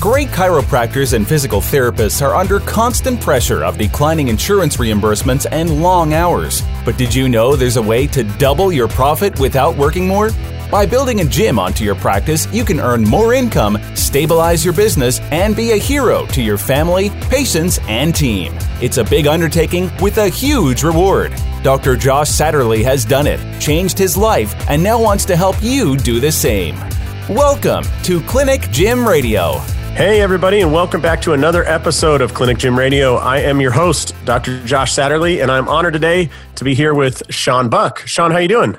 Great chiropractors and physical therapists are under constant pressure of declining insurance reimbursements and long hours. But did you know there's a way to double your profit without working more? By building a gym onto your practice, you can earn more income, stabilize your business, and be a hero to your family, patients, and team. It's a big undertaking with a huge reward. Dr. Josh Satterley has done it, changed his life, and now wants to help you do the same. Welcome to Clinic Gym Radio. Hey, everybody, and welcome back to another episode of Clinic Gym Radio. I am your host, Dr. Josh Satterley, and I'm honored today to be here with Sean Buck. Sean, how you doing?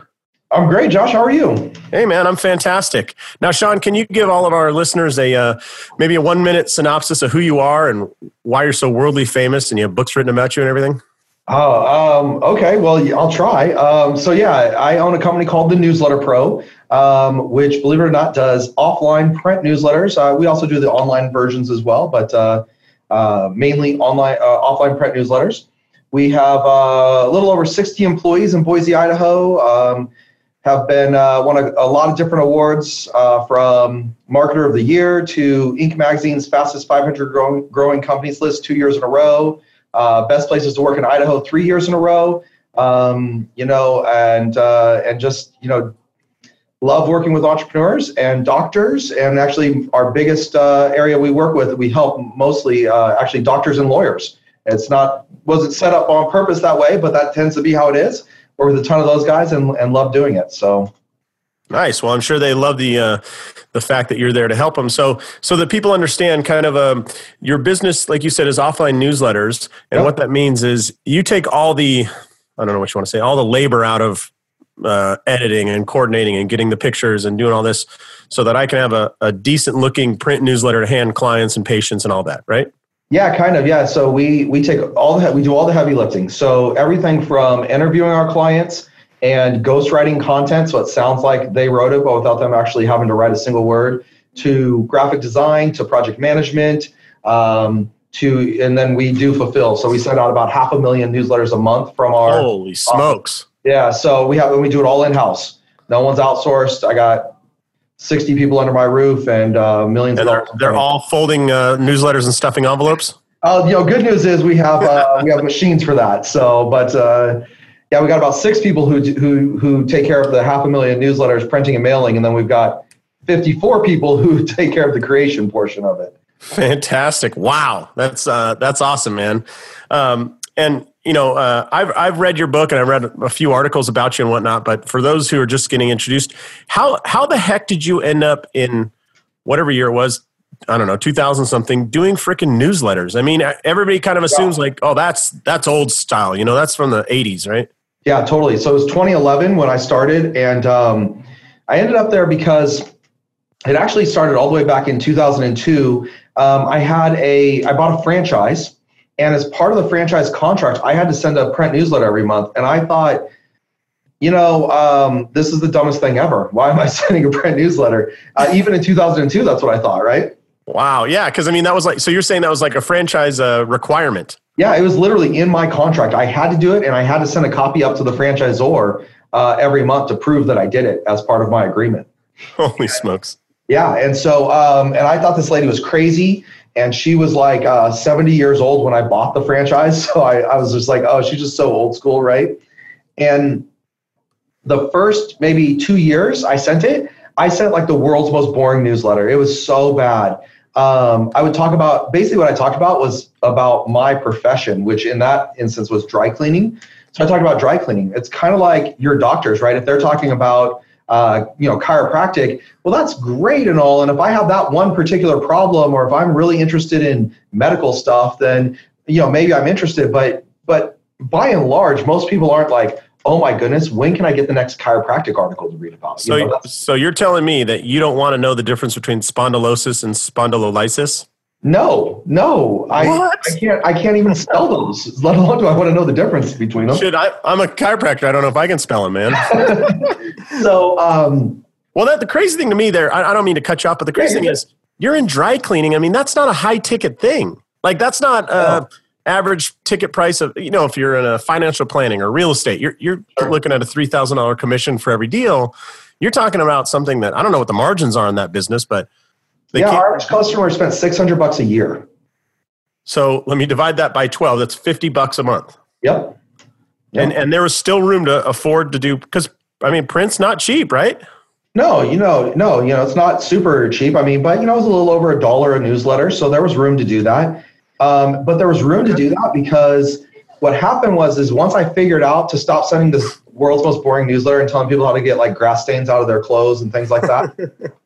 I'm great, Josh. How are you? Hey, man, I'm fantastic. Now, Sean, can you give all of our listeners a maybe a 1-minute synopsis of who you are and why you're so worldly famous and you have books written about you and everything? Okay. Well, I'll try. I own a company called The Newsletter Pro, which, believe it or not, does offline print newsletters. We also do the online versions as well, but mainly online offline print newsletters. We have a little over 60 employees in Boise, Idaho. Have been won a lot of different awards from Marketer of the Year to Inc. Magazine's Fastest 500 Growing Companies list 2 years in a row, Best Places to Work in Idaho 3 years in a row, love working with entrepreneurs and doctors, and actually our biggest area we work with, we help mostly actually doctors and lawyers. It wasn't set up on purpose that way, but that tends to be how it is. We're with a ton of those guys and love doing it. So nice. Well, I'm sure they love the fact that you're there to help them. So that people understand kind of your business, like you said, is offline newsletters. And What that means is you take all the labor out of editing and coordinating and getting the pictures and doing all this so that I can have a decent looking print newsletter to hand clients and patients and all that, right? Yeah, kind of. Yeah. So we take we do all the heavy lifting. So everything from interviewing our clients and ghostwriting content, so it sounds like they wrote it, but without them actually having to write a single word, to graphic design, to project management, and then we do fulfill. So we send out about 500,000 newsletters a month from our holy smokes. Yeah. So we do it all in-house. No one's outsourced. I got 60 people under my roof and millions of dollars. They're all folding newsletters and stuffing envelopes? Good news is we have machines for that. So, but we got about 6 people who take care of the 500,000 newsletters, printing and mailing, and then we've got 54 people who take care of the creation portion of it. Fantastic! Wow, that's awesome, man. I've read your book and I've read a few articles about you and whatnot, but for those who are just getting introduced, how the heck did you end up in whatever year it was, I don't know, 2000 something, doing freaking newsletters? I mean, everybody kind of assumes that's old style, that's from the 80s, right? Yeah, totally. So it was 2011 when I started, and I ended up there because it actually started all the way back in 2002. I bought a franchise. And as part of the franchise contract, I had to send a print newsletter every month. And I thought, this is the dumbest thing ever. Why am I sending a print newsletter? Even in 2002, that's what I thought, right? Wow. Yeah. Because that was so you're saying that was like a franchise requirement. Yeah. It was literally in my contract. I had to do it. And I had to send a copy up to the franchisor every month to prove that I did it as part of my agreement. Holy smokes. Yeah. And so, and I thought this lady was crazy. And she was like 70 years old when I bought the franchise. So I was just like, oh, she's just so old school, right? And the first maybe 2 years I sent like the world's most boring newsletter. It was so bad. What I talked about was about my profession, which in that instance was dry cleaning. So I talked about dry cleaning. It's kind of like your doctors, right? If they're talking about chiropractic, well, that's great and all. And if I have that one particular problem, or if I'm really interested in medical stuff, then, maybe I'm interested, but by and large, most people aren't like, oh my goodness, when can I get the next chiropractic article to read about? So you're telling me that you don't want to know the difference between spondylosis and spondylolysis? No, I can't even spell those, let alone do I want to know the difference between them. Shit, I'm a chiropractor. I don't know if I can spell them, man. So, the crazy thing to me there, I don't mean to cut you off, but the crazy thing is you're in dry cleaning. I mean, that's not a high ticket thing. Like that's not average ticket price of, if you're in a financial planning or real estate, you're looking at a $3,000 commission for every deal. You're talking about something that I don't know what the margins are in that business, but They yeah, our customer spends $600 a year. So let me divide that by 12. That's $50 a month. Yep. Yep. And there was still room to afford to do, because I mean, print's not cheap, right? No, it's not super cheap. I mean, but it was a little over $1 a newsletter. So there was room to do that. But there was room to do that because what happened was once I figured out to stop sending this world's most boring newsletter and telling people how to get like grass stains out of their clothes and things like that,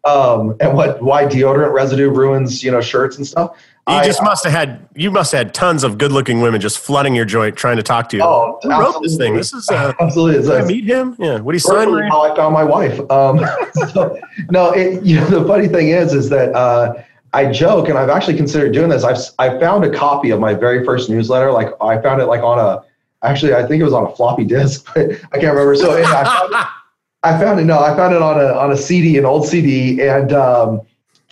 and why deodorant residue ruins, shirts and stuff. You must have had tons of good-looking women just flooding your joint trying to talk to you. Oh, who wrote this thing? This is absolutely. Did I meet him? Yeah. What do you sign? How I found my wife. The funny thing is that I joke, and I've actually considered doing this. I found a copy of my very first newsletter. Like I found it like I think it was on a floppy disk, but I can't remember. So yeah, I found it on a CD, an old CD,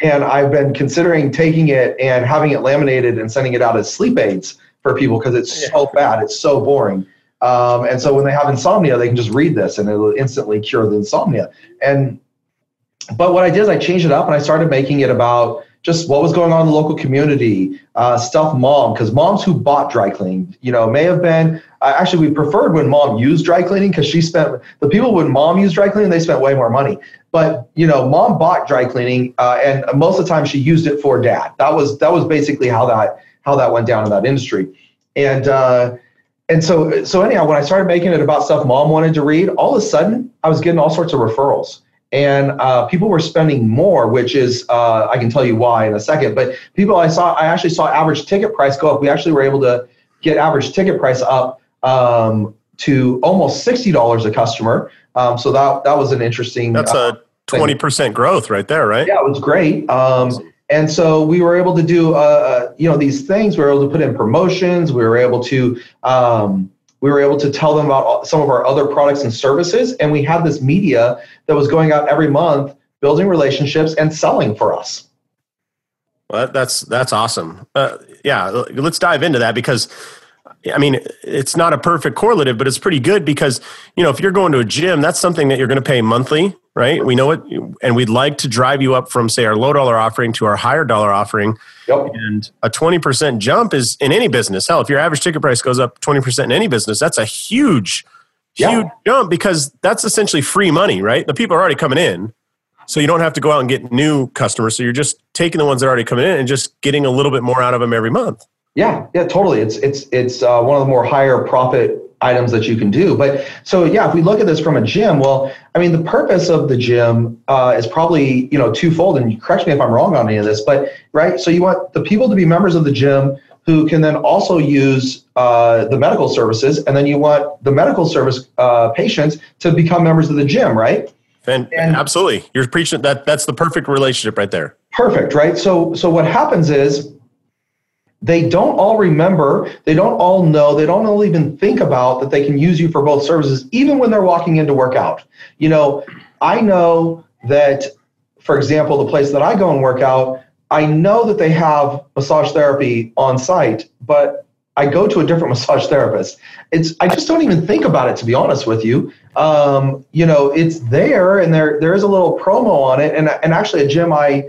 and I've been considering taking it and having it laminated and sending it out as sleep aids for people because it's so bad. It's so boring. And so when they have insomnia, they can just read this and it'll instantly cure the insomnia. But what I did is I changed it up and I started making it about just what was going on in the local community, stuff mom, because moms who bought dry cleaning, may have been, actually we preferred when mom used dry cleaning because the people when mom used dry cleaning, they spent way more money. But, mom bought dry cleaning and most of the time she used it for dad. That was basically how that went down in that industry. And so anyhow, when I started making it about stuff mom wanted to read, all of a sudden I was getting all sorts of referrals. And people were spending more, which is, I can tell you why in a second, but I actually saw average ticket price go up. We actually were able to get average ticket price up to almost $60 a customer. So that was an interesting. That's a 20% growth right there, right? Yeah, it was great. And so we were able to do, these things. We were able to put in promotions. We were able to, tell them about some of our other products and services. And we had this media that was going out every month, building relationships and selling for us. Well, that's awesome. Yeah, let's dive into that because, I mean, it's not a perfect correlative, but it's pretty good because, if you're going to a gym, that's something that you're going to pay monthly, right? We know it. And we'd like to drive you up from, say, our low-dollar offering to our higher-dollar offering. Yep. And a 20% jump is in any business. Hell, if your average ticket price goes up 20% in any business, that's a huge jump because that's essentially free money, right? The people are already coming in. So you don't have to go out and get new customers. So you're just taking the ones that are already coming in and just getting a little bit more out of them every month. Yeah, totally. It's one of the more higher profit items that you can do. But so yeah, if we look at this from a gym, well, I mean, the purpose of the gym is probably, twofold, and correct me if I'm wrong on any of this, but right. So you want the people to be members of the gym who can then also use the medical services. And then you want the medical service patients to become members of the gym, right? And absolutely. You're preaching that. That's the perfect relationship right there. Perfect. Right. So what happens is, they don't all remember, they don't all know, they don't all even think about that they can use you for both services, even when they're walking in to work out. I know that, for example, the place that I go and work out, I know that they have massage therapy on site, but I go to a different massage therapist. I just don't even think about it, to be honest with you. It's there, and there is a little promo on it, and actually the gym I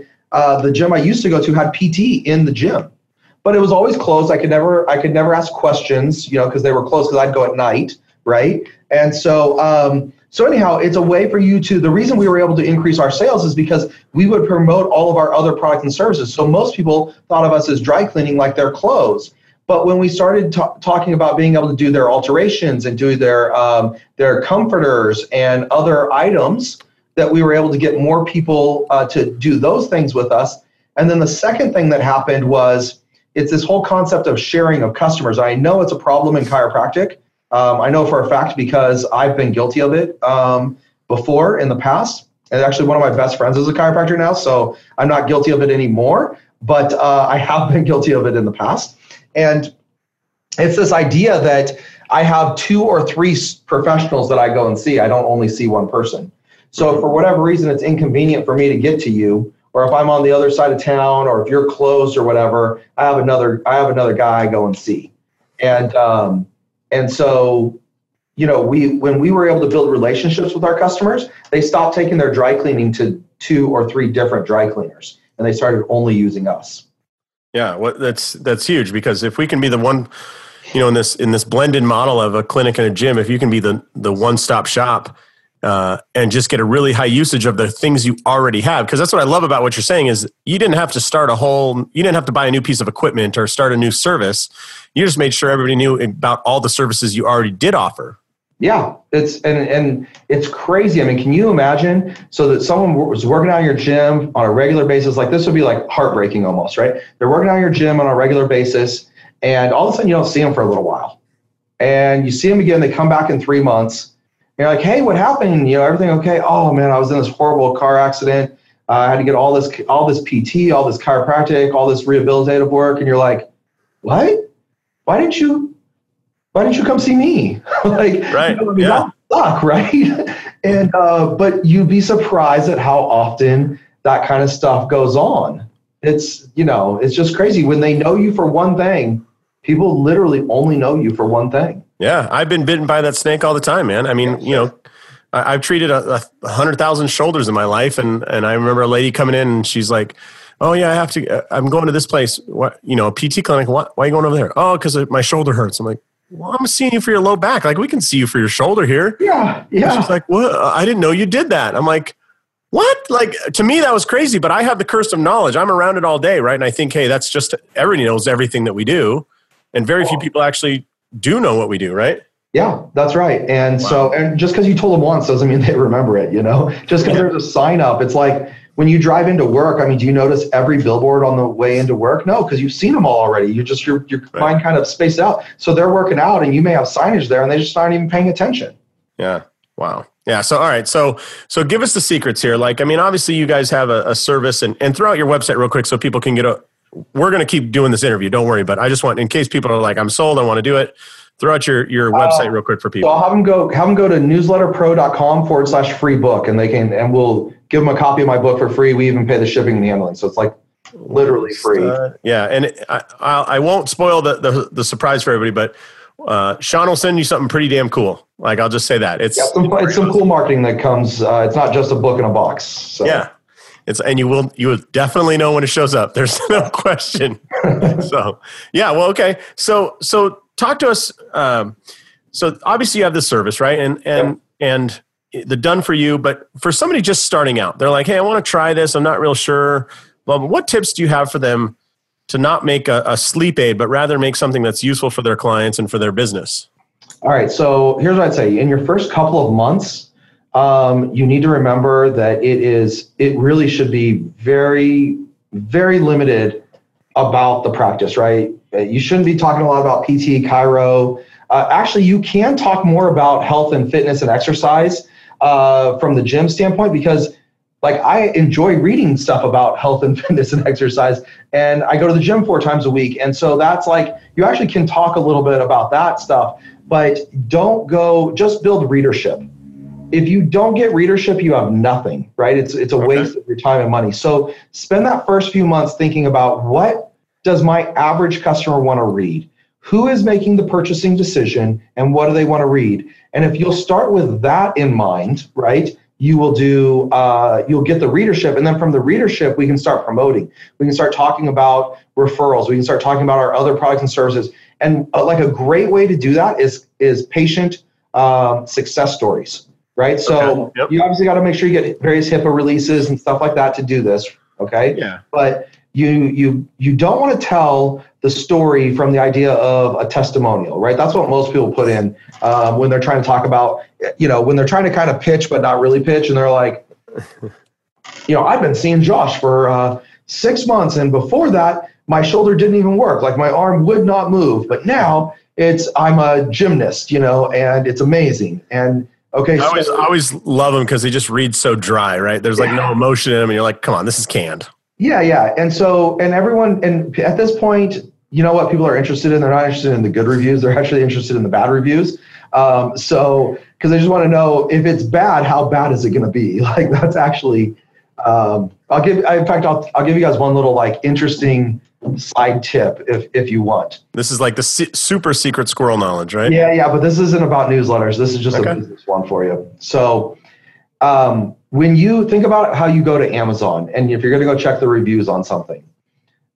used to go to had PT in the gym. But it was always closed. I could never ask questions, because they were closed because I'd go at night, right? And so, anyhow, it's a way for you to, the reason we were able to increase our sales is because we would promote all of our other products and services. So most people thought of us as dry cleaning, like their clothes. But when we started talking about being able to do their alterations and do their comforters and other items, that we were able to get more people to do those things with us. And then the second thing that happened was, it's this whole concept of sharing of customers. I know it's a problem in chiropractic. I know for a fact because I've been guilty of it before in the past. And actually one of my best friends is a chiropractor now, so I'm not guilty of it anymore, but I have been guilty of it in the past. And it's this idea that I have 2 or 3 professionals that I go and see. I don't only see one person. So if for whatever reason, it's inconvenient for me to get to you, or if I'm on the other side of town, or if you're closed or whatever, I have another guy I go and see. And so, when we were able to build relationships with our customers, they stopped taking their dry cleaning to 2 or 3 different dry cleaners. and they started only using us. Yeah, well, that's huge, because if we can be the one, you know, in this blended model of a clinic and a gym, if you can be the one-stop shop and just get a really high usage of the things you already have, because that's what I love about what you're saying is you didn't have to you didn't have to buy a new piece of equipment or start a new service. You just made sure everybody knew about all the services you already did offer. Yeah, and it's crazy. I mean, can you imagine? So that someone was working on your gym on a regular basis, like this would be like heartbreaking almost, right? They're working on your gym on a regular basis, and all of a sudden you don't see them for a little while, and you see them again. They come back in 3 months. You're like, hey, what happened? You know, everything okay? Oh man, I was in this horrible car accident. I had to get all this PT, all this chiropractic, all this rehabilitative work, and you're like, what? Why didn't you come see me? Like, right. You know, yeah. That would suck, right? And, but you'd be surprised at how often that kind of stuff goes on. It's just crazy. When they know you for one thing, people literally only know you for one thing. Yeah. I've been bitten by that snake all the time, man. I mean, you know, I've treated 100,000 shoulders in my life. And I remember a lady coming in and she's like, oh yeah, I'm going to this place. What, you know, a PT clinic. Why are you going over there? Oh, cause my shoulder hurts. I'm like, well, I'm seeing you for your low back. Like, we can see you for your shoulder here. Yeah. Yeah. And she's like, well, I didn't know you did that. I'm like, what? Like, to me, that was crazy, but I have the curse of knowledge. I'm around it all day. Right. And I think, hey, that's just, everybody knows everything that we do. And very few people actually do know what we do, right? Yeah, that's right. And so just because you told them once doesn't mean they remember it, you know? Just because there's a sign up, it's like when you drive into work, I mean, do you notice every billboard on the way into work? No, because you've seen them all already. Your mind kind of spaced out. So they're working out and you may have signage there and they just aren't even paying attention. Yeah. Wow. Yeah. So, all right. So give us the secrets here. Like, I mean, obviously you guys have a service and throw out your website real quick so people can get we're going to keep doing this interview. Don't worry. But I just want, in case people are like, I'm sold, I want to do it. Throw out your website real quick for people. Well, have them go to newsletterpro.com/free book. And we'll give them a copy of my book for free. We even pay the shipping and the handling. So it's like literally free. Yeah. And I won't spoil the surprise for everybody, but Sean will send you something pretty damn cool. Like, I'll just say that it's some cool marketing that comes. It's not just a book in a box. So. Yeah. And you will definitely know when it shows up. There's no question. So, yeah, well, okay. So talk to us. So obviously you have this service, right? And the done for you, but for somebody just starting out, they're like, hey, I want to try this. I'm not real sure. Well, what tips do you have for them to not make a sleep aid, but rather make something that's useful for their clients and for their business? All right. So here's what I'd say. In your first couple of months, you need to remember that it really should be very, very limited about the practice, right? You shouldn't be talking a lot about PT, chiro. Actually, you can talk more about health and fitness and exercise from the gym standpoint, because like I enjoy reading stuff about health and fitness and exercise, and I go to the gym 4 times a week. And so that's like, you actually can talk a little bit about that stuff, but just build readership. If you don't get readership, you have nothing, right? It's a waste of your time and money. So spend that first few months thinking about, what does my average customer want to read? Who is making the purchasing decision, and what do they want to read? And if you'll start with that in mind, right, you will do. You'll get the readership, and then from the readership, we can start promoting. We can start talking about referrals. We can start talking about our other products and services. And like a great way to do that is patient success stories. Right. So you obviously got to make sure you get various HIPAA releases and stuff like that to do this. Okay. Yeah. But you don't want to tell the story from the idea of a testimonial, right? That's what most people put in when they're trying to talk about, you know, when they're trying to kind of pitch, but not really pitch. And they're like, you know, I've been seeing Josh for 6 months. And before that, my shoulder didn't even work. Like, my arm would not move. But now I'm a gymnast, you know, and it's amazing. And okay, I always love them because they just read so dry, right? There's like no emotion in them, and you're like, come on, this is canned. Yeah, yeah. And everyone, and at this point, you know what people are interested in? They're not interested in the good reviews. They're actually interested in the bad reviews. So, because they just want to know if it's bad, how bad is it going to be? Like, that's actually, I'll give you guys one little like interesting side tip if you want. This is like the super secret squirrel knowledge, right? Yeah, yeah, but this isn't about newsletters. This is just a business one for you. So when you think about how you go to Amazon, and if you're going to go check the reviews on something,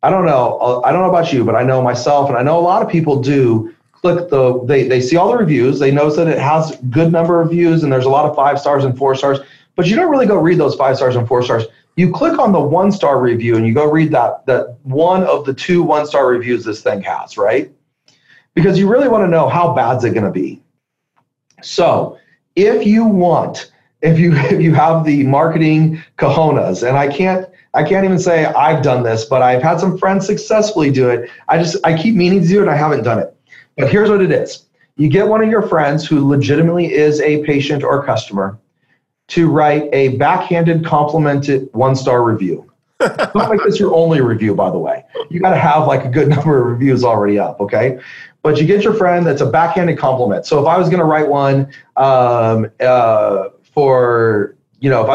I don't know about you, but I know myself, and I know a lot of people do click the, they see all the reviews. They notice that it has a good number of views, and there's a lot of 5 stars and 4 stars, but you don't really go read those 5 stars and 4 stars. You click on the 1-star review and you go read that one of the 2 1-star reviews this thing has, right? Because you really want to know how bad's it going to be. So if you have the marketing cojones, and I can't even say I've done this, but I've had some friends successfully do it. I keep meaning to do it, and I haven't done it. But here's what it is. You get one of your friends who legitimately is a patient or customer to write a backhanded, complimented 1-star review. Don't make this your only review, by the way. You got to have like a good number of reviews already up, okay? But you get your friend that's a backhanded compliment. So if I was going to write one for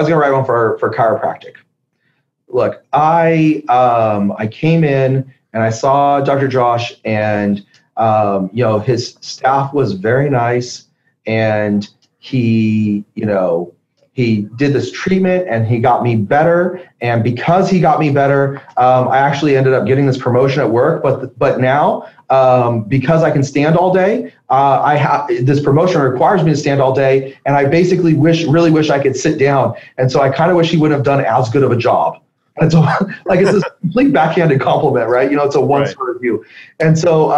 chiropractic, look, I came in and I saw Dr. Josh, and his staff was very nice, and he did this treatment and he got me better. And because he got me better, I actually ended up getting this promotion at work. But now, because I can stand all day, this promotion requires me to stand all day. And I basically really wish I could sit down. And so I kind of wish he wouldn't have done as good of a job. And so like, it's this complete backhanded compliment, right? It's a 1-star review. And so,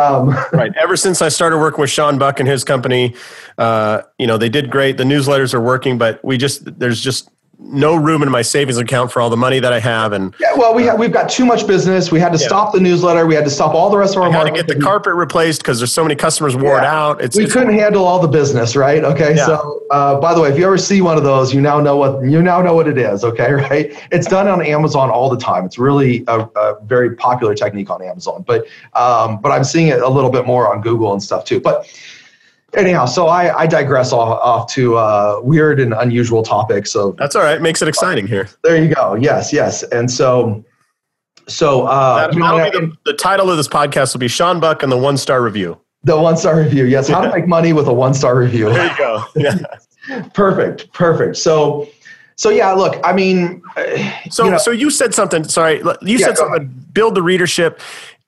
right. Ever since I started working with Sean Buck and his company, they did great. The newsletters are working, but there's just no room in my savings account for all the money that I have. And yeah, well, we've got too much business. We had to stop the newsletter. We had to stop all the rest of our marketing. We had to get the carpet replaced because there's so many customers worn out. We couldn't handle all the business, right? Okay. Yeah. So, by the way, if you ever see one of those, you now know what it is. Okay. Right. It's done on Amazon all the time. It's really a very popular technique on Amazon, but I'm seeing it a little bit more on Google and stuff too. But anyhow, so I digress off to weird and unusual topics. So that's all right. Makes it exciting here. There you go. Yes. And so the title of this podcast will be Sean Buck and the 1-star review. The 1-star review. Yes. How to make money with a 1-star review. There you go. Yeah. Perfect. So yeah, look, I mean, so you said something, sorry. You said something, build the readership,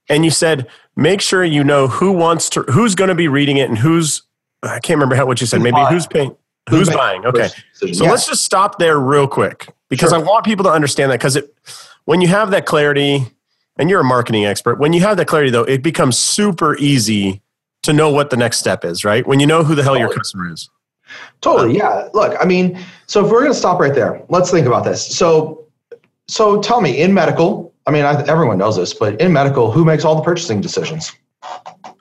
and you said, make sure you know who's going to be reading it and I can't remember what you said. Maybe who's paying, who's buying. Okay. So let's just stop there real quick, because I want people to understand that, because when you have that clarity, and you're a marketing expert, when you have that clarity though, it becomes super easy to know what the next step is, right? When you know who the hell your customer is. Totally. Yeah. Look, I mean, so if we're going to stop right there, let's think about this. So tell me, in medical, I mean, everyone knows this, but in medical, who makes all the purchasing decisions?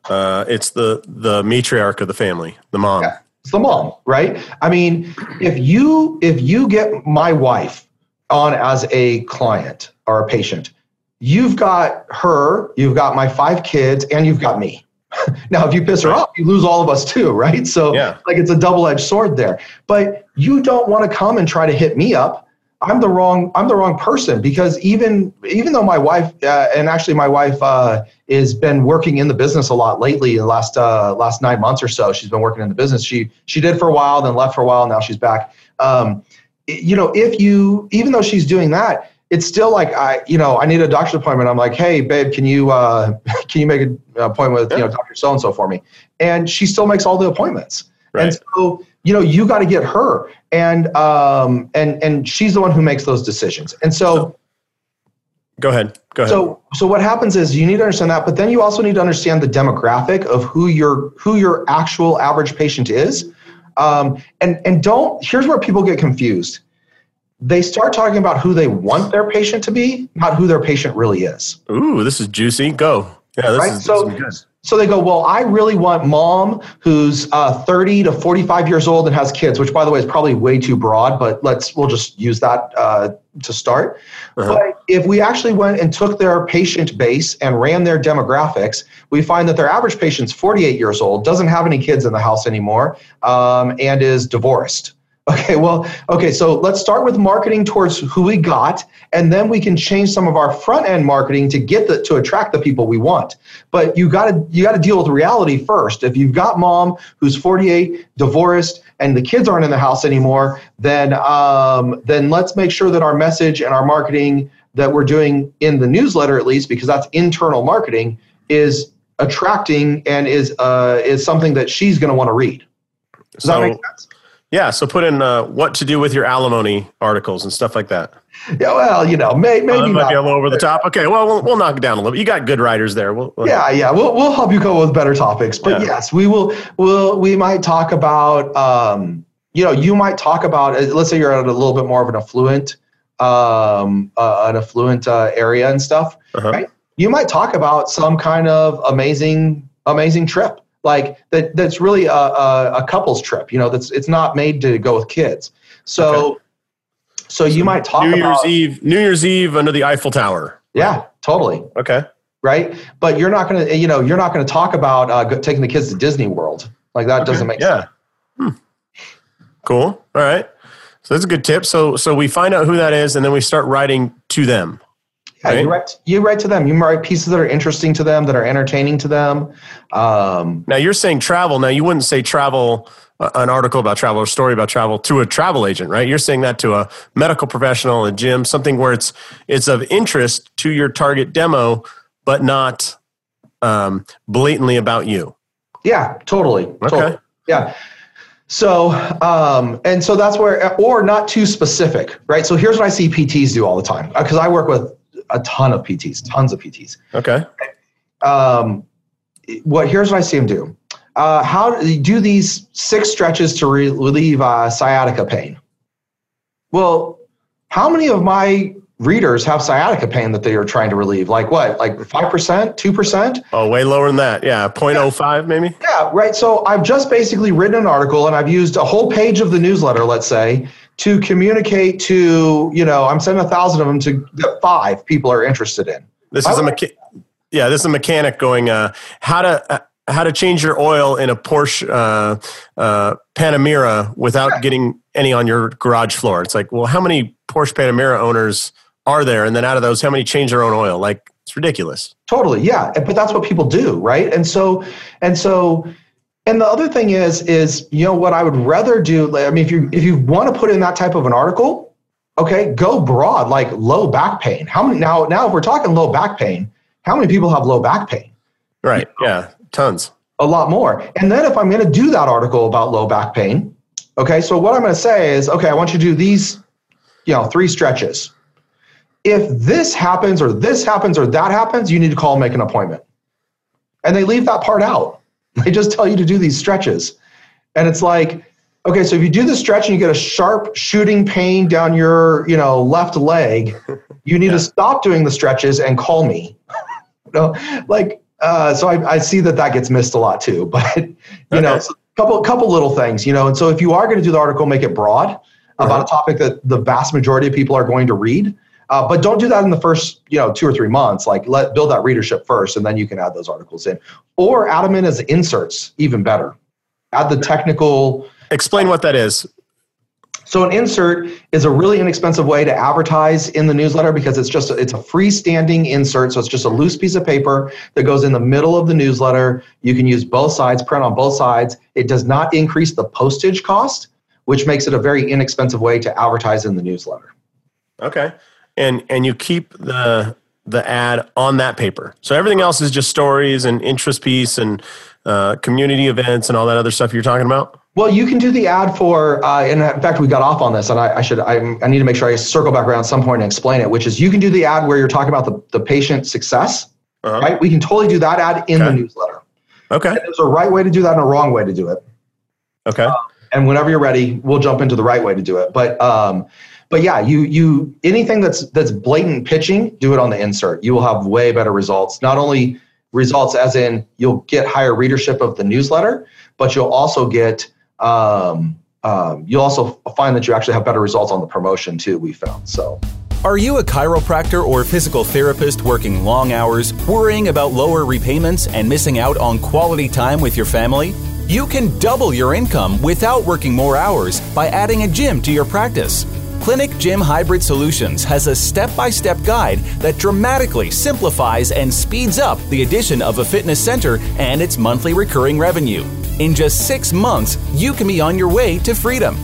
It's the matriarch of the family, the mom. Yeah, it's the mom, right? I mean, if you get my wife on as a client or a patient, you've got her, you've got my 5 kids, and you've got me. Now, if you piss her off, you lose all of us too, right? So it's a double-edged sword there. But you don't want to come and try to hit me up. I'm the wrong person, because even though my wife has been working in the business a lot lately, the last 9 months or so, she's been working in the business. She did for a while, then left for a while, and now she's back. Even though she's doing that, it's still like I need a doctor's appointment. I'm like, hey babe, can you make an appointment with Dr. So and so for me? And she still makes all the appointments. Right. And so, you got to get her, and she's the one who makes those decisions. And so go ahead. So what happens is, you need to understand that, but then you also need to understand the demographic of who your actual average patient is. Here's where people get confused. They start talking about who they want their patient to be, not who their patient really is. Ooh, this is juicy. Go. Yeah, this is good. So they go, well, I really want mom who's 30 to 45 years old and has kids, which, by the way, is probably way too broad, but we'll just use that to start. Uh-huh. But if we actually went and took their patient base and ran their demographics, we find that their average patient's 48 years old, doesn't have any kids in the house anymore, and is divorced. Okay, so let's start with marketing towards who we got, and then we can change some of our front end marketing to get the, to attract the people we want. But you got to deal with reality first. If you've got mom who's 48, divorced, and the kids aren't in the house anymore, then let's make sure that our message and our marketing that we're doing in the newsletter, at least, because that's internal marketing, is attracting and is something that she's going to want to read. Does that make sense? Yeah, so put in what to do with your alimony articles and stuff like that. Yeah, well, you know, maybe not. Be a little over the top. Okay, well, we'll knock it down a little bit. You got good writers there. We'll help you go with better topics. But yes, we might talk about, you might talk about, let's say you're at a little bit more of an affluent area and stuff, right? You might talk about some kind of amazing trip. Like that's really a couple's trip, it's not made to go with kids. So you might talk about New Year's Eve under the Eiffel Tower. Yeah, totally. Okay. Right. But you're not going to talk about taking the kids to Disney World. Like that doesn't make sense. Yeah. Cool. All right. So that's a good tip. So we find out who that is and then we start writing to them. Yeah, right? You write to them. You write pieces that are interesting to them, that are entertaining to them. Now you're saying travel. Now you wouldn't say travel, an article about travel or story about travel to a travel agent, right? You're saying that to a medical professional, a gym, something where it's of interest to your target demo, but not blatantly about you. Yeah, totally. Okay. Totally. Yeah. So, and so that's where, or not too specific, right? So here's what I see PTs do all the time, because I work with a ton of PTs, tons of PTs. Okay. Here's what I see them do. How do these 6 stretches to relieve sciatica pain? Well, how many of my readers have sciatica pain that they are trying to relieve? Like what? Like 5%, 2%? Oh, way lower than that. Yeah. 0.05 maybe. Yeah. Right. So I've just basically written an article and I've used a whole page of the newsletter, let's say, to communicate to, I'm sending 1,000 of them to that 5 people are interested in. This is a mechanic going, how to change your oil in a Porsche Panamera without getting any on your garage floor. It's like, well, how many Porsche Panamera owners are there? And then out of those, how many change their own oil? Like, it's ridiculous. Totally. Yeah. But that's what people do. Right. And the other thing is what I would rather do, I mean, if you want to put in that type of an article, okay, go broad, like low back pain. How many, now if we're talking low back pain, how many people have low back pain? Right. Yeah. Tons. A lot more. And then if I'm going to do that article about low back pain, okay, so what I'm going to say is, okay, I want you to do these, 3 stretches. If this happens or this happens or that happens, you need to call and make an appointment. And they leave that part out. They just tell you to do these stretches. And it's like, okay, so if you do the stretch and you get a sharp shooting pain down your, left leg, you need to stop doing the stretches and call me. So I see that gets missed a lot too, but so a couple little things, and so if you are going to do the article, make it broad about a topic that the vast majority of people are going to read. But don't do that in the first, 2 or 3 months. Like, build that readership first, and then you can add those articles in. Or add them in as inserts, even better. Add the technical... Explain what that is. So an insert is a really inexpensive way to advertise in the newsletter because it's a freestanding insert. So it's just a loose piece of paper that goes in the middle of the newsletter. You can use both sides, print on both sides. It does not increase the postage cost, which makes it a very inexpensive way to advertise in the newsletter. Okay. And you keep the ad on that paper. So everything else is just stories and interest piece and community events and all that other stuff you're talking about? Well, you can do the ad for, and in fact, we got off on this, and I need to make sure I circle back around at some point and explain it, which is you can do the ad where you're talking about the patient success, right? We can totally do that ad in the newsletter. Okay. And there's a right way to do that and a wrong way to do it. Okay. And whenever you're ready, we'll jump into the right way to do it. But yeah, you anything that's blatant pitching, do it on the insert. You will have way better results. Not only results as in you'll get higher readership of the newsletter, but you'll also get you'll also find that you actually have better results on the promotion too. We found so. Are you a chiropractor or physical therapist working long hours, worrying about lower repayments and missing out on quality time with your family? You can double your income without working more hours by adding a gym to your practice. Clinic Gym Hybrid Solutions has a step-by-step guide that dramatically simplifies and speeds up the addition of a fitness center and its monthly recurring revenue. In just 6 months, you can be on your way to freedom.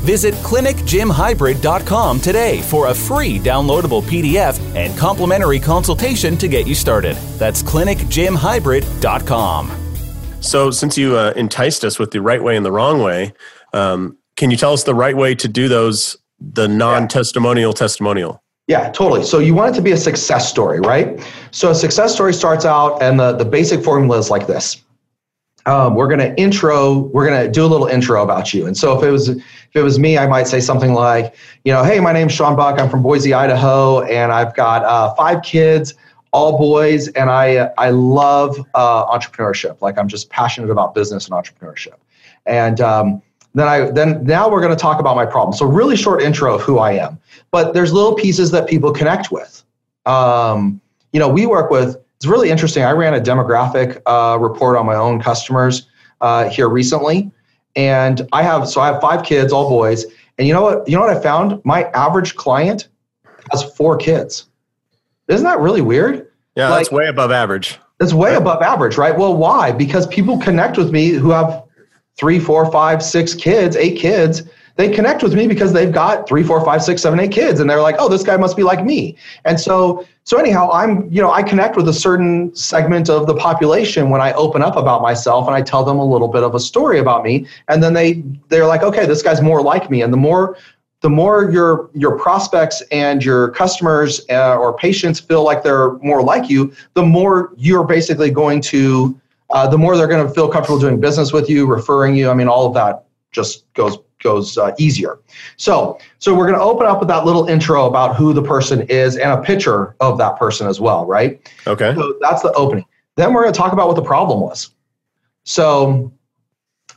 Visit clinicgymhybrid.com today for a free downloadable PDF and complimentary consultation to get you started. That's clinicgymhybrid.com. So since you enticed us with the right way and the wrong way, can you tell us the right way to do those, the non-testimonial testimonial? Yeah, totally. So you want it to be a success story, right? So a success story starts out, and the basic formula is like this. We're going to do a little intro about you. And so if it was me, I might say something like, you know, hey, my name's Sean Buck. I'm from Boise, Idaho, and I've got 5 kids, all boys. And I love entrepreneurship. Like, I'm just passionate about business and entrepreneurship. And, now we're going to talk about my problem. So really short intro of who I am, but there's little pieces that people connect with. We work with, it's really interesting. I ran a demographic report on my own customers here recently. And I have 5 kids, all boys. And you know what I found? My average client has 4 kids. Isn't that really weird? Yeah, like, that's way above average. That's way above average, right? Well, why? Because people connect with me who have 3, 4, 5, 6 kids, 8 kids. They connect with me because they've got 3, 4, 5, 6, 7, 8 kids. And they're like, oh, this guy must be like me. And so anyhow, I connect with a certain segment of the population when I open up about myself and I tell them a little bit of a story about me. And then they're like, okay, this guy's more like me. And the more your prospects and your customers or patients feel like they're more like you, the more you're basically going to, the more they're going to feel comfortable doing business with you, referring you. I mean, all of that just goes easier. So we're going to open up with that little intro about who the person is and a picture of that person as well, right? Okay. So that's the opening. Then we're going to talk about what the problem was. So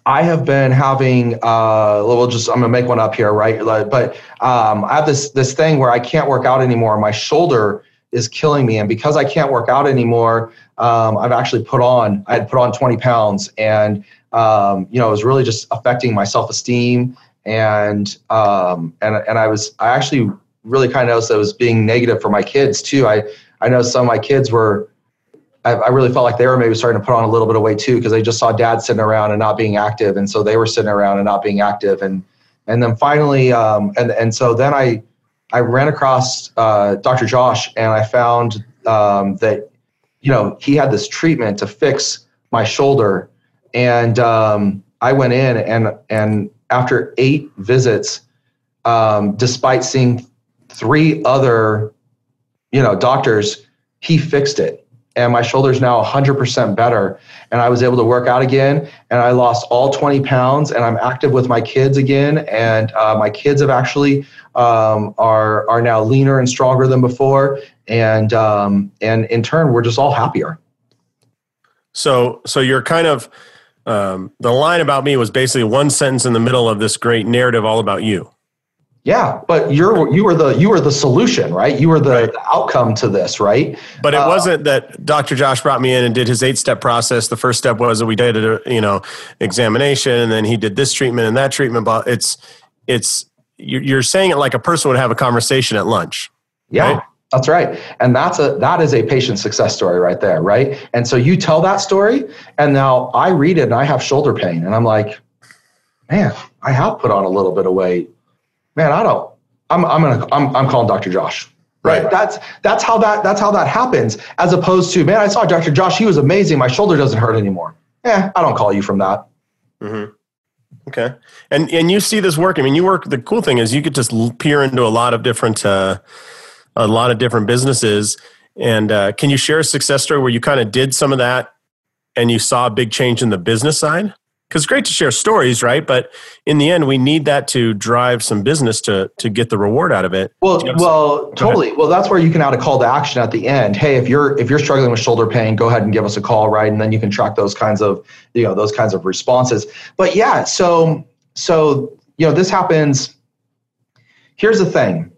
I have been having, I'm going to make one up here, right? But I have this thing where I can't work out anymore. My shoulder is killing me. And because I can't work out anymore, I had put on 20 pounds and, it was really just affecting my self-esteem and I actually really kind of noticed that it was being negative for my kids too. I know some of my kids I really felt like they were maybe starting to put on a little bit of weight too, because they just saw dad sitting around and not being active. And so they were sitting around and not being active. And then finally, so then I ran across Dr. Josh, and I found that, he had this treatment to fix my shoulder. And I went in and after 8 visits, despite seeing 3 other, doctors, he fixed it. And my shoulder's now 100% better. And I was able to work out again. And I lost all 20 pounds. And I'm active with my kids again. And my kids have actually are now leaner and stronger than before. And in turn, we're just all happier. So you're kind of the line about me was basically one sentence in the middle of this great narrative all about you. Yeah, but you were the solution, right? You were the outcome to this, right? But it wasn't that Dr. Josh brought me in and did his 8-step process. The first step was that we did a examination, and then he did this treatment and that treatment. But it's you're saying it like a person would have a conversation at lunch. Yeah, right? That's right, and that is a patient success story right there, right? And so you tell that story, and now I read it, and I have shoulder pain, and I'm like, man, I have put on a little bit of weight. Man, I'm calling Dr. Josh, right? That's how that happens, as opposed to, man, I saw Dr. Josh. He was amazing. My shoulder doesn't hurt anymore. I don't call you from that. Mm-hmm. Okay. And you see this work. I mean, the cool thing is you could just peer into a lot of different businesses. And can you share a success story where you kind of did some of that and you saw a big change in the business side? Because it's great to share stories, right? But in the end, we need that to drive some business to get the reward out of it. Well, totally. Well, that's where you can add a call to action at the end. Hey, if you're struggling with shoulder pain, go ahead and give us a call, right? And then you can track those kinds of responses. But yeah, so this happens. Here's the thing.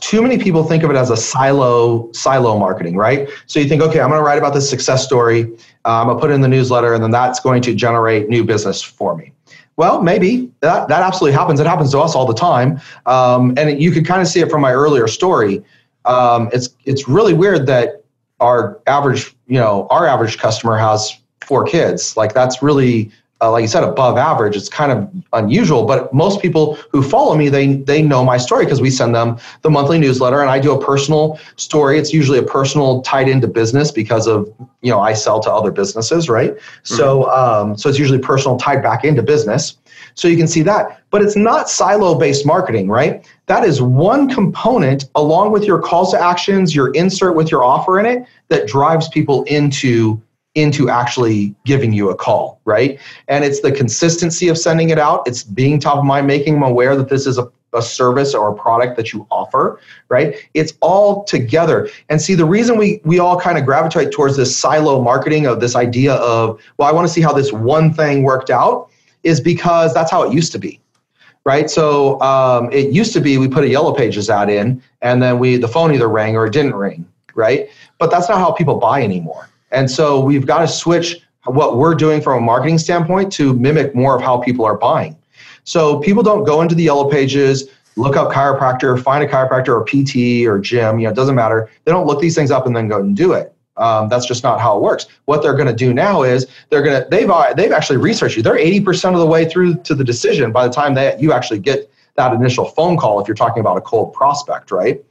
too many people think of it as a silo marketing, right? So you think, okay, I'm going to write about this success story. I'm going to put it in the newsletter, and then that's going to generate new business for me. Well, maybe that absolutely happens. It happens to us all the time. And you could kind of see it from my earlier story. It's really weird that our average customer has 4 kids. Like, that's really, like you said, above average. It's kind of unusual, but most people who follow me, they know my story because we send them the monthly newsletter, and I do a personal story. It's usually a personal tied into business because of, I sell to other businesses, right? Mm-hmm. So it's usually personal tied back into business. So you can see that, but it's not silo-based marketing, right? That is one component along with your calls to actions, your insert with your offer in it, that drives people into actually giving you a call, right? And it's the consistency of sending it out. It's being top of mind, making them aware that this is a service or a product that you offer, right? It's all together. And see, the reason we all kind of gravitate towards this silo marketing of this idea of, well, I want to see how this one thing worked out, is because that's how it used to be, right? So it used to be we put a Yellow Pages ad in, and then the phone either rang or it didn't ring, right? But that's not how people buy anymore. And so we've got to switch what we're doing from a marketing standpoint to mimic more of how people are buying. So people don't go into the Yellow Pages, look up chiropractor, find a chiropractor or PT or gym, it doesn't matter. They don't look these things up and then go and do it. That's just not how it works. What they're going to do now is they've actually researched you. They're 80% of the way through to the decision by the time that you actually get that initial phone call, if you're talking about a cold prospect, right?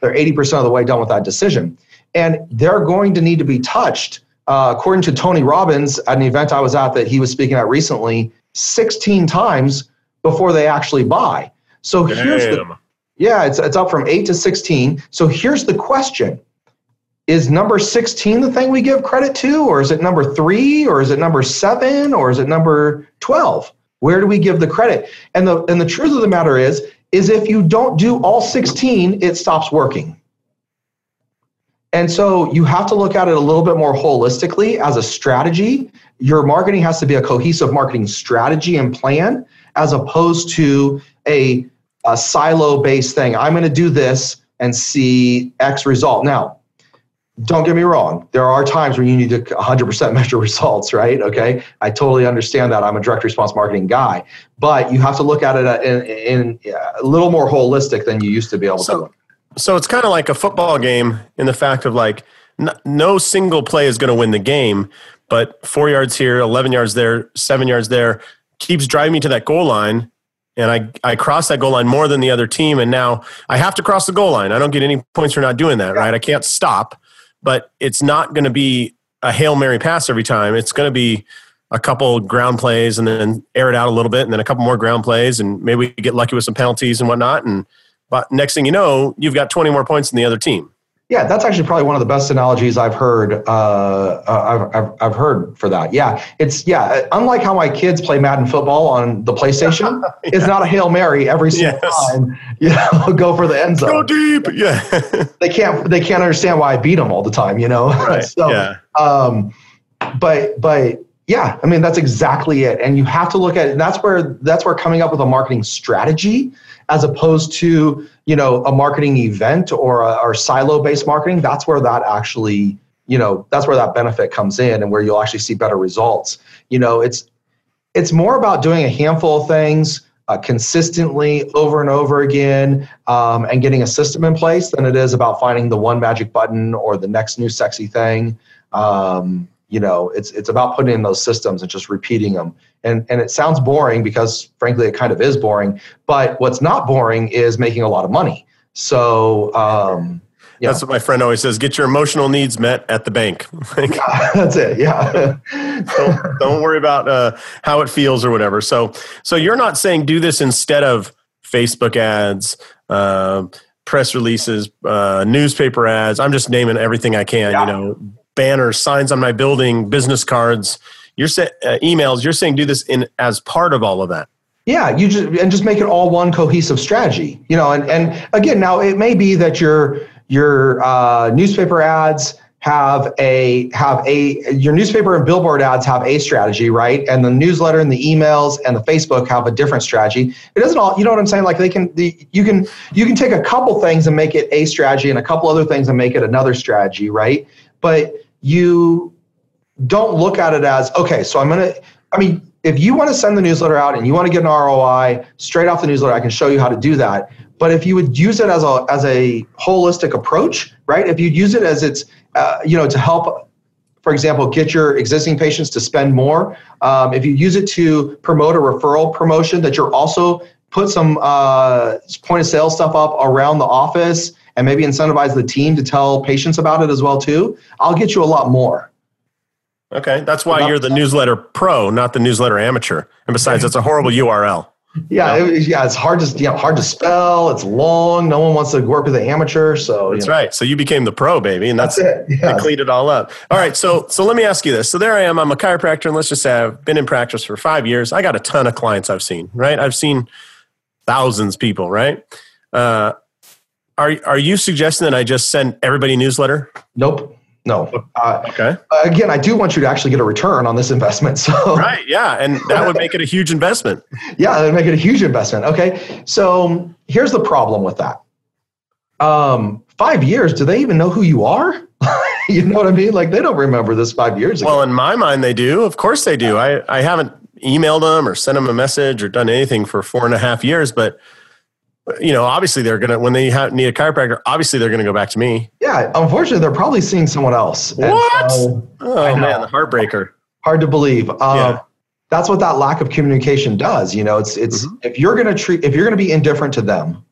They're 80% of the way done with that decision. And they're going to need to be touched. According to Tony Robbins, at an event I was at that he was speaking at recently, 16 times before they actually buy. So it's up from 8 to 16. So here's the question. Is number 16 the thing we give credit to? Or is it number 3? Or is it number 7? Or is it number 12? Where do we give the credit? And the truth of the matter is if you don't do all 16, it stops working. And so you have to look at it a little bit more holistically as a strategy. Your marketing has to be a cohesive marketing strategy and plan, as opposed to a silo-based thing. I'm going to do this and see X result. Now, don't get me wrong. There are times where you need to 100% measure results, right? Okay. I totally understand that. I'm a direct response marketing guy. But you have to look at it in a little more holistic than you used to be able to look. So it's kind of like a football game in the fact of like no single play is going to win the game, but 4 yards here, 11 yards there, 7 yards there keeps driving me to that goal line. And I cross that goal line more than the other team. And now I have to cross the goal line. I don't get any points for not doing that, right? I can't stop, but it's not going to be a Hail Mary pass every time. It's going to be a couple ground plays and then air it out a little bit and then a couple more ground plays. And maybe we get lucky with some penalties and whatnot. But next thing you know, you've got 20 more points than the other team. Yeah, that's actually probably one of the best analogies I've heard. I've heard for that. Yeah, unlike how my kids play Madden football on the PlayStation, yeah. It's not a Hail Mary every single time. Go for the end zone. Go deep. Yeah, they can't understand why I beat them all the time. Right. So, yeah. Yeah, I mean, that's exactly it. And you have to look at it. And that's where coming up with a marketing strategy as opposed to, a marketing event or silo-based marketing, that's where that actually, that's where that benefit comes in and where you'll actually see better results. It's more about doing a handful of things consistently over and over again and getting a system in place than it is about finding the one magic button or the next new sexy thing. It's about putting in those systems and just repeating them. And it sounds boring because, frankly, it kind of is boring. But what's not boring is making a lot of money. So that's what my friend always says: get your emotional needs met at the bank. That's it. Yeah. Don't worry about how it feels or whatever. So you're not saying do this instead of Facebook ads, press releases, newspaper ads. I'm just naming everything I can. Yeah. Banners, signs on my building, business cards, emails. You're saying do this as part of all of that. Yeah, just make it all one cohesive strategy. And again, now it may be that your newspaper ads your newspaper and billboard ads have a strategy, right? And the newsletter and the emails and the Facebook have a different strategy. It doesn't all, you know what I'm saying? Like you can take a couple things and make it a strategy and a couple other things and make it another strategy, right? But you don't look at it as, okay, so if you want to send the newsletter out and you want to get an ROI straight off the newsletter, I can show you how to do that. But if you would use it as a holistic approach, right? If you'd use it as it's, to help, for example, get your existing patients to spend more. If you use it to promote a referral promotion that you're also put some point of sale stuff up around the office and maybe incentivize the team to tell patients about it as well too, I'll get you a lot more. Okay. That's why you're the newsletter pro, not the newsletter amateur. And besides, that's a horrible URL. Yeah. No. It's hard to spell. It's long. No one wants to work with an amateur. So that's right. So you became the pro, baby. And that's it. Yeah. I cleaned it all up. All right. So let me ask you this. So there I am. I'm a chiropractor. And let's just say I've been in practice for 5 years. I got a ton of clients I've seen, right? I've seen thousands of people, right? Are you suggesting that I just send everybody a newsletter? Nope. No. Okay. Again, I do want you to actually get a return on this investment. So right. Yeah. And that would make it a huge investment. Yeah. That would make it a huge investment. Okay. So here's the problem with that. 5 years, do they even know who you are? You know what I mean? Like they don't remember this 5 years ago. Well, in my mind, they do. Of course they do. I haven't emailed them or sent them a message or done anything for 4.5 years, but obviously they're going to, when they need a chiropractor, obviously they're going to go back to me. Yeah. Unfortunately, they're probably seeing someone else. What? So, oh man, the heartbreaker. Hard to believe. Yeah. That's what that lack of communication does. It's mm-hmm. If you're going to be indifferent to them,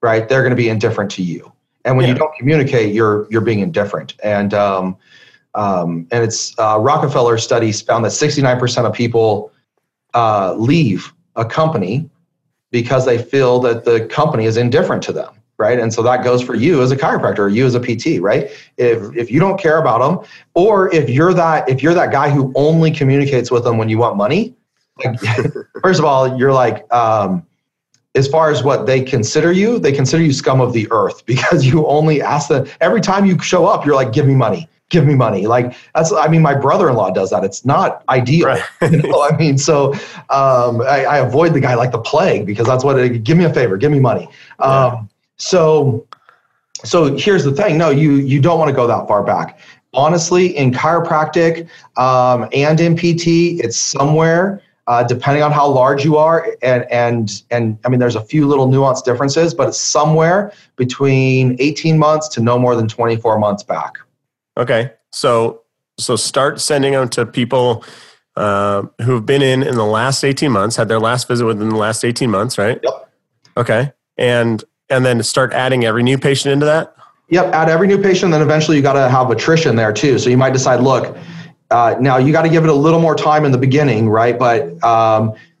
right, they're going to be indifferent to you. And when you don't communicate, you're being indifferent. And it's Rockefeller studies found that 69% of people leave a company because they feel that the company is indifferent to them, right? And so that goes for you as a chiropractor or you as a PT, right? If you don't care about them, or if you're that guy who only communicates with them when you want money, like, first of all, you're like, as far as what they consider you scum of the earth because you only ask them, every time you show up, you're like, give me money. Like my brother-in-law does that. It's not ideal. Right. I avoid the guy like the plague because that's what give me a favor, give me money. So here's the thing. No, you don't want to go that far back. Honestly, in chiropractic, and in PT, it's somewhere, depending on how large you are. And I mean, there's a few little nuanced differences, but it's somewhere between 18 months to no more than 24 months back. Okay. So start sending them to people who've been in the last 18 months, had their last visit within the last 18 months, right? Yep. Okay. And then start adding every new patient into that? Yep. Add every new patient. Then eventually you got to have attrition there too. So you might decide, look, now you got to give it a little more time in the beginning, right? But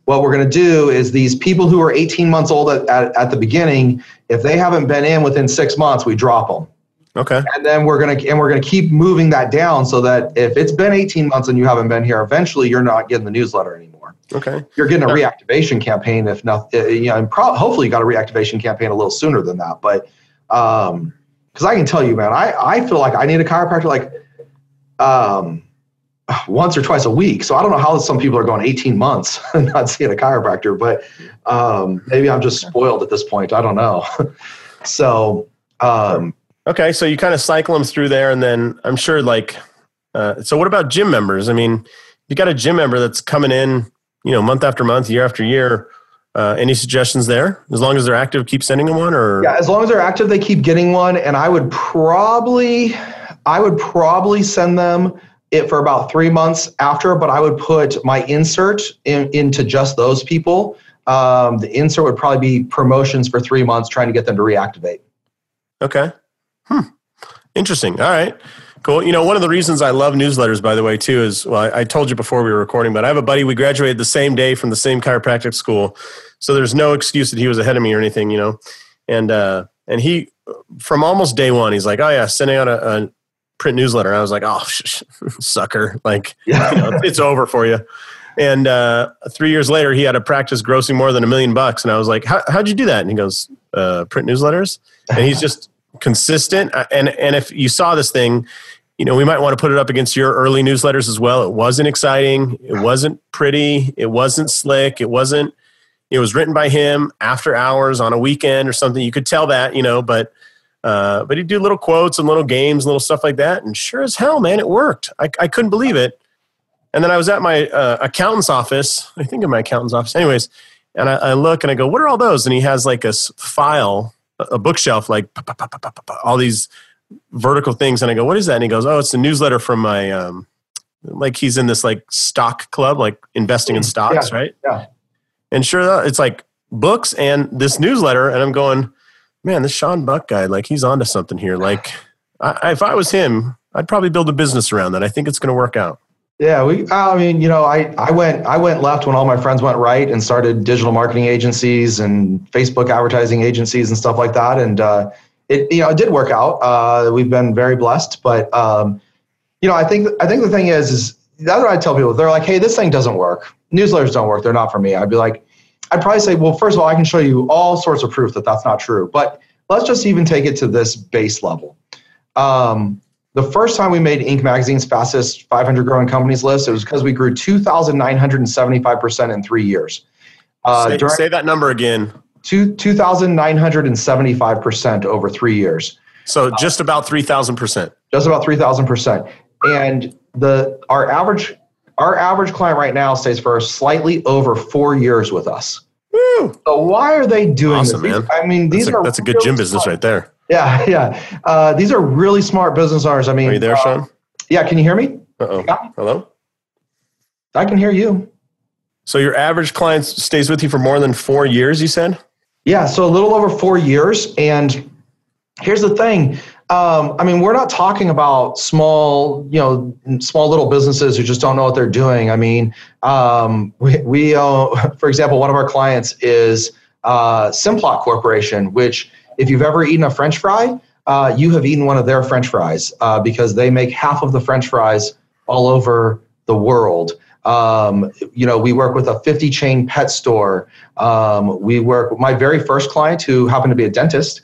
what we're going to do is these people who are 18 months old at the beginning, if they haven't been in within 6 months, we drop them. Okay. And then we're going to keep moving that down so that if it's been 18 months and you haven't been here, eventually you're not getting the newsletter anymore. Okay. You're getting a reactivation campaign if not, and hopefully you got a reactivation campaign a little sooner than that. But, cause I can tell you, man, I feel like I need a chiropractor like, once or twice a week. So I don't know how some people are going 18 months and not seeing a chiropractor, but, maybe I'm just spoiled at this point. I don't know. So, okay, so you kind of cycle them through there, and then I'm sure so what about gym members? I mean, you got a gym member that's coming in, month after month, year after year. Any suggestions there? As long as they're active, keep sending them one, or? Yeah, as long as they're active, they keep getting one, and I would probably send them it for about 3 months after, but I would put my insert into just those people. The insert would probably be promotions for 3 months, trying to get them to reactivate. Okay. Interesting. All right, cool. One of the reasons I love newsletters, by the way, too, is, well, I told you before we were recording, but I have a buddy, we graduated the same day from the same chiropractic school. So there's no excuse that he was ahead of me or anything, and he, from almost day one, he's like, oh yeah, sending out a print newsletter. And I was like, oh, sucker. Like, it's over for you. And 3 years later, he had a practice grossing more than $1 million. And I was like, how'd you do that? And he goes, print newsletters. And he's just consistent. And if you saw this thing, you know, we might want to put it up against your early newsletters as well. It wasn't exciting. It wasn't pretty. It wasn't slick. It was written by him after hours on a weekend or something. You could tell that, you know, but he'd do little quotes and little games and little stuff like that. And sure as hell, man, it worked. I couldn't believe it. And then I was at my accountant's office, anyways, and I look and I go, what are all those? And he has like a file, a bookshelf, like all these vertical things. And I go, what is that? And he goes, oh, it's a newsletter from my, like he's in this like stock club, like investing in stocks, yeah, right? Yeah. And sure enough, it's like books and this newsletter. And I'm going, man, this Sean Buck guy, like he's onto something here. Like if I was him, I'd probably build a business around that. I think it's going to work out. Yeah, I went left when all my friends went right and started digital marketing agencies and Facebook advertising agencies and stuff like that. And it did work out. We've been very blessed, but I think the thing is that's what I tell people. They're like, hey, this thing doesn't work. Newsletters don't work. They're not for me. I'd be like, I'd probably say, well, first of all, I can show you all sorts of proof that that's not true. But let's just even take it to this base level. The first time we made Inc. Magazine's fastest 500 growing companies list, it was because we grew 2,975% in 3 years. Say that number again. 2,975% over 3 years. So just about 3,000%. Just about 3,000%. And our average client right now stays for slightly over 4 years with us. Woo. So why are they doing this? Man. I mean, that's a good gym business right there. Yeah, yeah. These are really smart business owners. I mean, are you there, Sean? Yeah, can you hear me? Uh-oh. Yeah. Hello? I can hear you. So your average client stays with you for more than 4 years, you said? Yeah, so a little over 4 years. And here's the thing. We're not talking about small little businesses who just don't know what they're doing. I mean, for example, one of our clients is Simplot Corporation, which if you've ever eaten a French fry, you have eaten one of their French fries because they make half of the French fries all over the world. We work with a 50-chain pet store. We work with my very first client who happened to be a dentist.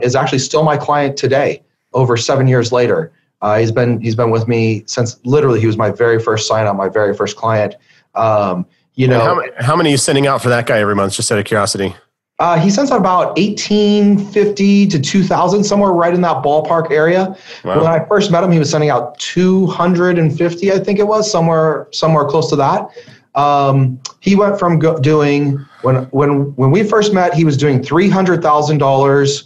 Is actually still my client today, over 7 years later. He's been with me since literally he was my very first sign-on, my very first client. How many are you sending out for that guy every month, just out of curiosity? He sends out about 1,850 to 2,000, somewhere right in that ballpark area. Wow. When I first met him, he was sending out 250, I think it was, somewhere close to that. He went from when we first met, he was doing $300,000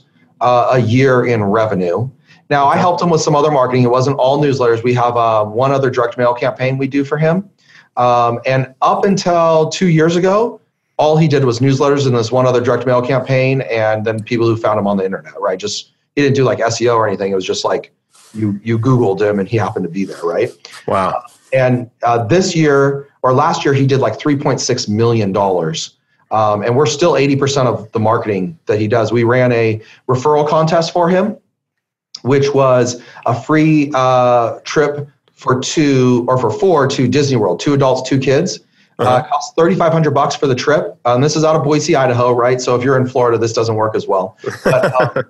a year in revenue. Now I helped him with some other marketing. It wasn't all newsletters. We have one other direct mail campaign we do for him. And up until 2 years ago, all he did was newsletters and this one other direct mail campaign. And then people who found him on the internet, right? Just, he didn't do like SEO or anything. It was just like you Googled him and he happened to be there. Right. Wow. Last year, he did like $3.6 million. And we're still 80% of the marketing that he does. We ran a referral contest for him, which was a free trip for four to Disney World, 2 adults, 2 kids. It costs $3,500 for the trip. This is out of Boise, Idaho, right? So if you're in Florida, this doesn't work as well. But,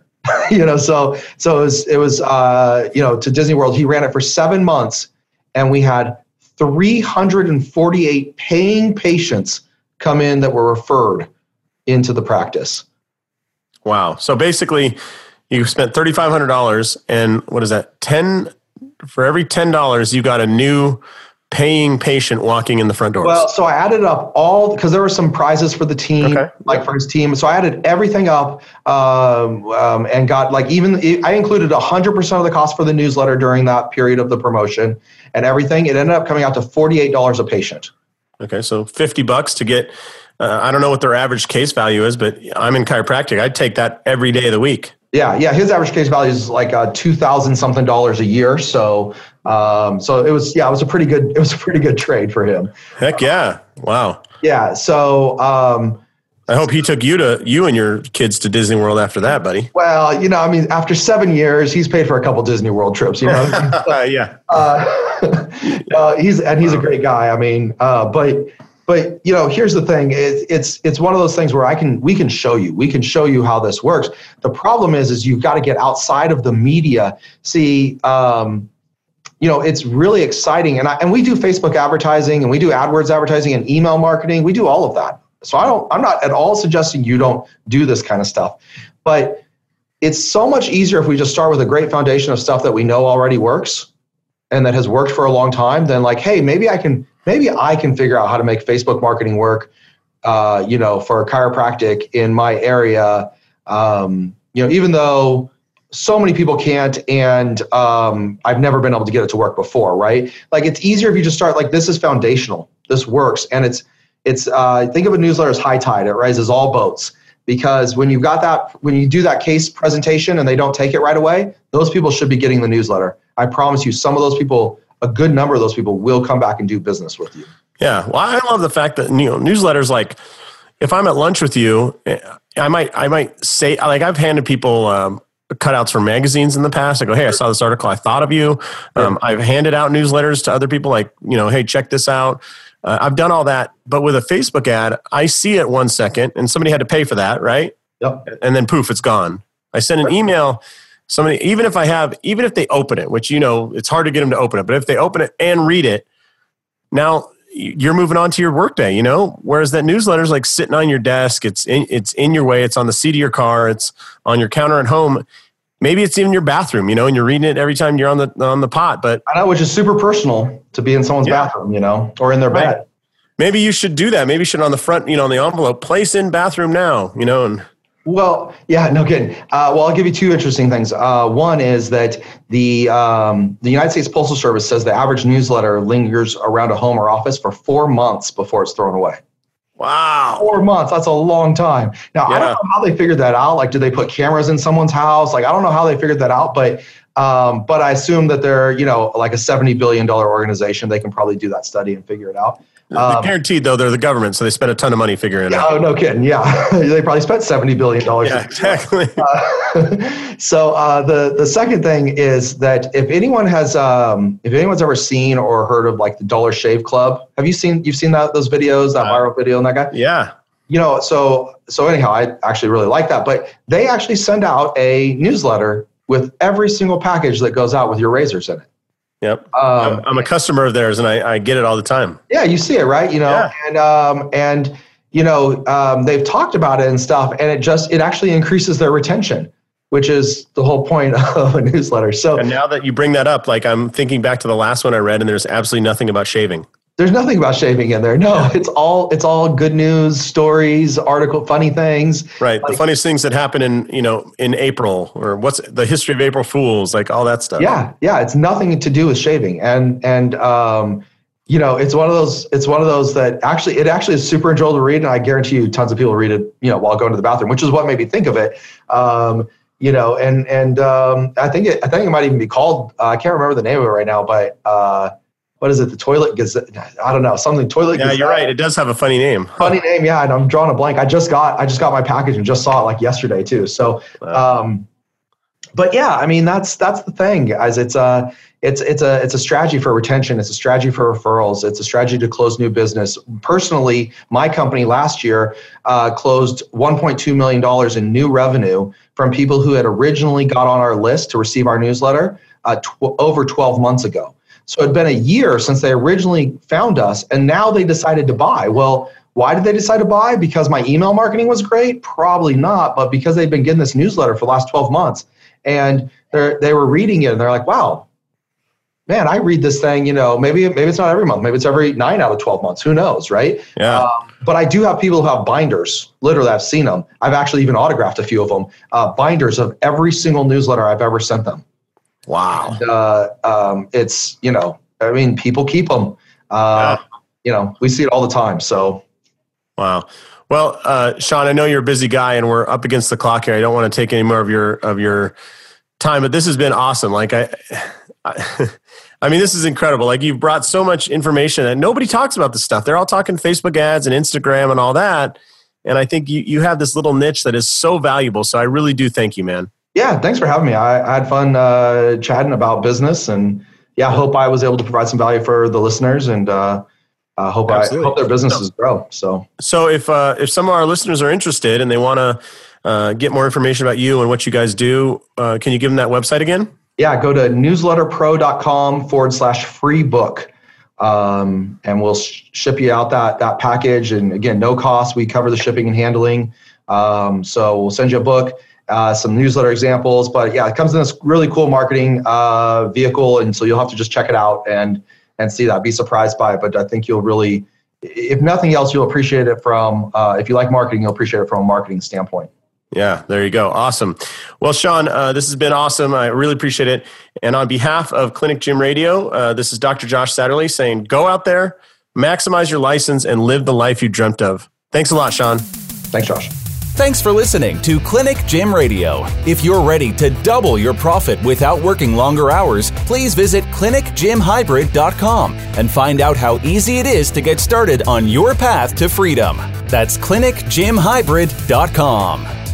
so it was to Disney World. He ran it for 7 months and we had 348 paying patients come in that were referred into the practice. Wow. So basically you spent $3,500 and what is that? For every $10, you got a new paying patient walking in the front doors. Well, so I added up all, because there were some prizes for the team, for his team. So I added everything up and got I included 100% of the cost for the newsletter during that period of the promotion and everything. It ended up coming out to $48 a patient. Okay. So $50 to get, I don't know what their average case value is, but I'm in chiropractic. I'd take that every day of the week. Yeah. Yeah. His average case value is like $2,000 something a year. So, it was a pretty good trade for him. Heck yeah. Wow. Yeah. So, I hope he took you and your kids to Disney World after that, buddy. Well, after 7 years, he's paid for a couple Disney World trips, yeah. He's a great guy. But here's the thing. It's one of those things where we can show you how this works. The problem is you've got to get outside of the media. See, you know, it's really exciting. And we do Facebook advertising, and we do AdWords advertising and email marketing. We do all of that. So I'm not at all suggesting you don't do this kind of stuff, but it's so much easier if we just start with a great foundation of stuff that we know already works and that has worked for a long time than like, hey, maybe I can figure out how to make Facebook marketing work, you know, for chiropractic in my area. You know, even though so many people can't, and I've never been able to get it to work before, right? Like, it's easier if you just start like, this is foundational, this works. And it's think of a newsletter as high tide, it raises all boats. Because when you've got that, when you do that case presentation and they don't take it right away, those people should be getting the newsletter. I promise you, some of those people, a good number of those people, will come back and do business with you. Yeah, well, I love the fact that, you know, newsletters, like, if I'm at lunch with you, I might say, like, I've handed people cutouts from magazines in the past. I go, hey, I saw this article, I thought of you. I've handed out newsletters to other people, like, you know, hey, check this out. I've done all that, but with a Facebook ad, I see it 1 second, and somebody had to pay for that, right? Yep. And then poof, it's gone. I send an email. Somebody, even if they open it, which, you know, it's hard to get them to open it, but if they open it and read it, now you're moving on to your workday. You know, whereas that newsletter's like sitting on your desk, it's in your way, it's on the seat of your car, it's on your counter at home. Maybe it's even your bathroom, you know, and you're reading it every time you're on the pot. But I know, which is super personal to be in someone's bathroom, you know, or in their bed. Maybe you should do that. Maybe you should, on the front, you know, on the envelope, place in bathroom now, you know. And well, yeah, no kidding. Well, I'll give you two interesting things. One is that the United States Postal Service says the average newsletter lingers around a home or office for 4 months before it's thrown away. Wow. 4 months. That's a long time. Now, I don't know how they figured that out. Like, do they put cameras in someone's house? Like, I don't know how they figured that out, but I assume that they're, you know, like a $70 billion organization. They can probably do that study and figure it out. Guaranteed, though, they're the government, so they spent a ton of money figuring it out. Oh, no kidding. Yeah. They probably spent $70 billion. Yeah, exactly. So the second thing is that if anyone's ever seen or heard of, like, the Dollar Shave Club, you've seen those videos, that viral video and that guy? Yeah. You know, so anyhow, I actually really like that, but they actually send out a newsletter with every single package that goes out with your razors in it. Yep. I'm a customer of theirs, and I get it all the time. Yeah. You see it, right? You know, yeah. And you know, they've talked about it and stuff, and it actually increases their retention, which is the whole point of a newsletter. So, and now that you bring that up, like, I'm thinking back to the last one I read, and there's absolutely nothing about shaving. There's nothing about shaving in there. No, it's all good news stories, funny things. Right. Like, the funniest things that happen in April, or what's the history of April Fools, like all that stuff. Yeah. Yeah. It's nothing to do with shaving. And you know, it's one of those that actually is super enjoyable to read. And I guarantee you tons of people read it, you know, while going to the bathroom, which is what made me think of it. You know, and I think it might even be called, I can't remember the name of it right now, but, what is it? The Toilet Gazette? I don't know. Something Toilet Gazette. Yeah, you're right. It does have a funny name. Funny name, yeah. And I'm drawing a blank. I just got my package and just saw it like yesterday too. So, wow. But yeah, I mean, that's the thing, guys. It's a strategy for retention. It's a strategy for referrals. It's a strategy to close new business. Personally, my company last year closed $1.2 million in new revenue from people who had originally got on our list to receive our newsletter over 12 months ago. So it'd been a year since they originally found us, and now they decided to buy. Well, why did they decide to buy? Because my email marketing was great? Probably not, but because they've been getting this newsletter for the last 12 months, and they were reading it, and they're like, wow, man, I read this thing, you know, maybe it's not every month, maybe it's every 9 out of 12 months, who knows, right? Yeah. But I do have people who have binders, literally, I've seen them. I've actually even autographed a few of them, binders of every single newsletter I've ever sent them. Wow. And, it's, you know, I mean, people keep them, you know, we see it all the time. So. Wow. Well, Sean, I know you're a busy guy and we're up against the clock here. I don't want to take any more of your time, but this has been awesome. Like I mean, this is incredible. Like, you've brought so much information and nobody talks about this stuff. They're all talking Facebook ads and Instagram and all that. And I think you have this little niche that is so valuable. So I really do thank you, man. Yeah, thanks for having me. I had fun chatting about business, and yeah, hope I was able to provide some value for the listeners, and hope their businesses grow. So if some of our listeners are interested and they want to get more information about you and what you guys do, can you give them that website again? yeah, go to newsletterpro.com/free book. And we'll ship you out that package. And again, no cost. We cover the shipping and handling. So we'll send you a book, some newsletter examples, but yeah, it comes in this really cool marketing vehicle. And so you'll have to just check it out and see that, be surprised by it. But I think you'll really, if nothing else, you'll appreciate it from, if you like marketing, you'll appreciate it from a marketing standpoint. Yeah, there you go. Awesome. Well, Sean, this has been awesome. I really appreciate it. And on behalf of Clinic Gym Radio, this is Dr. Josh Satterlee saying, go out there, maximize your license, and live the life you dreamt of. Thanks a lot, Sean. Thanks, Josh. Thanks for listening to Clinic Gym Radio. If you're ready to double your profit without working longer hours, please visit clinicgymhybrid.com and find out how easy it is to get started on your path to freedom. That's clinicgymhybrid.com.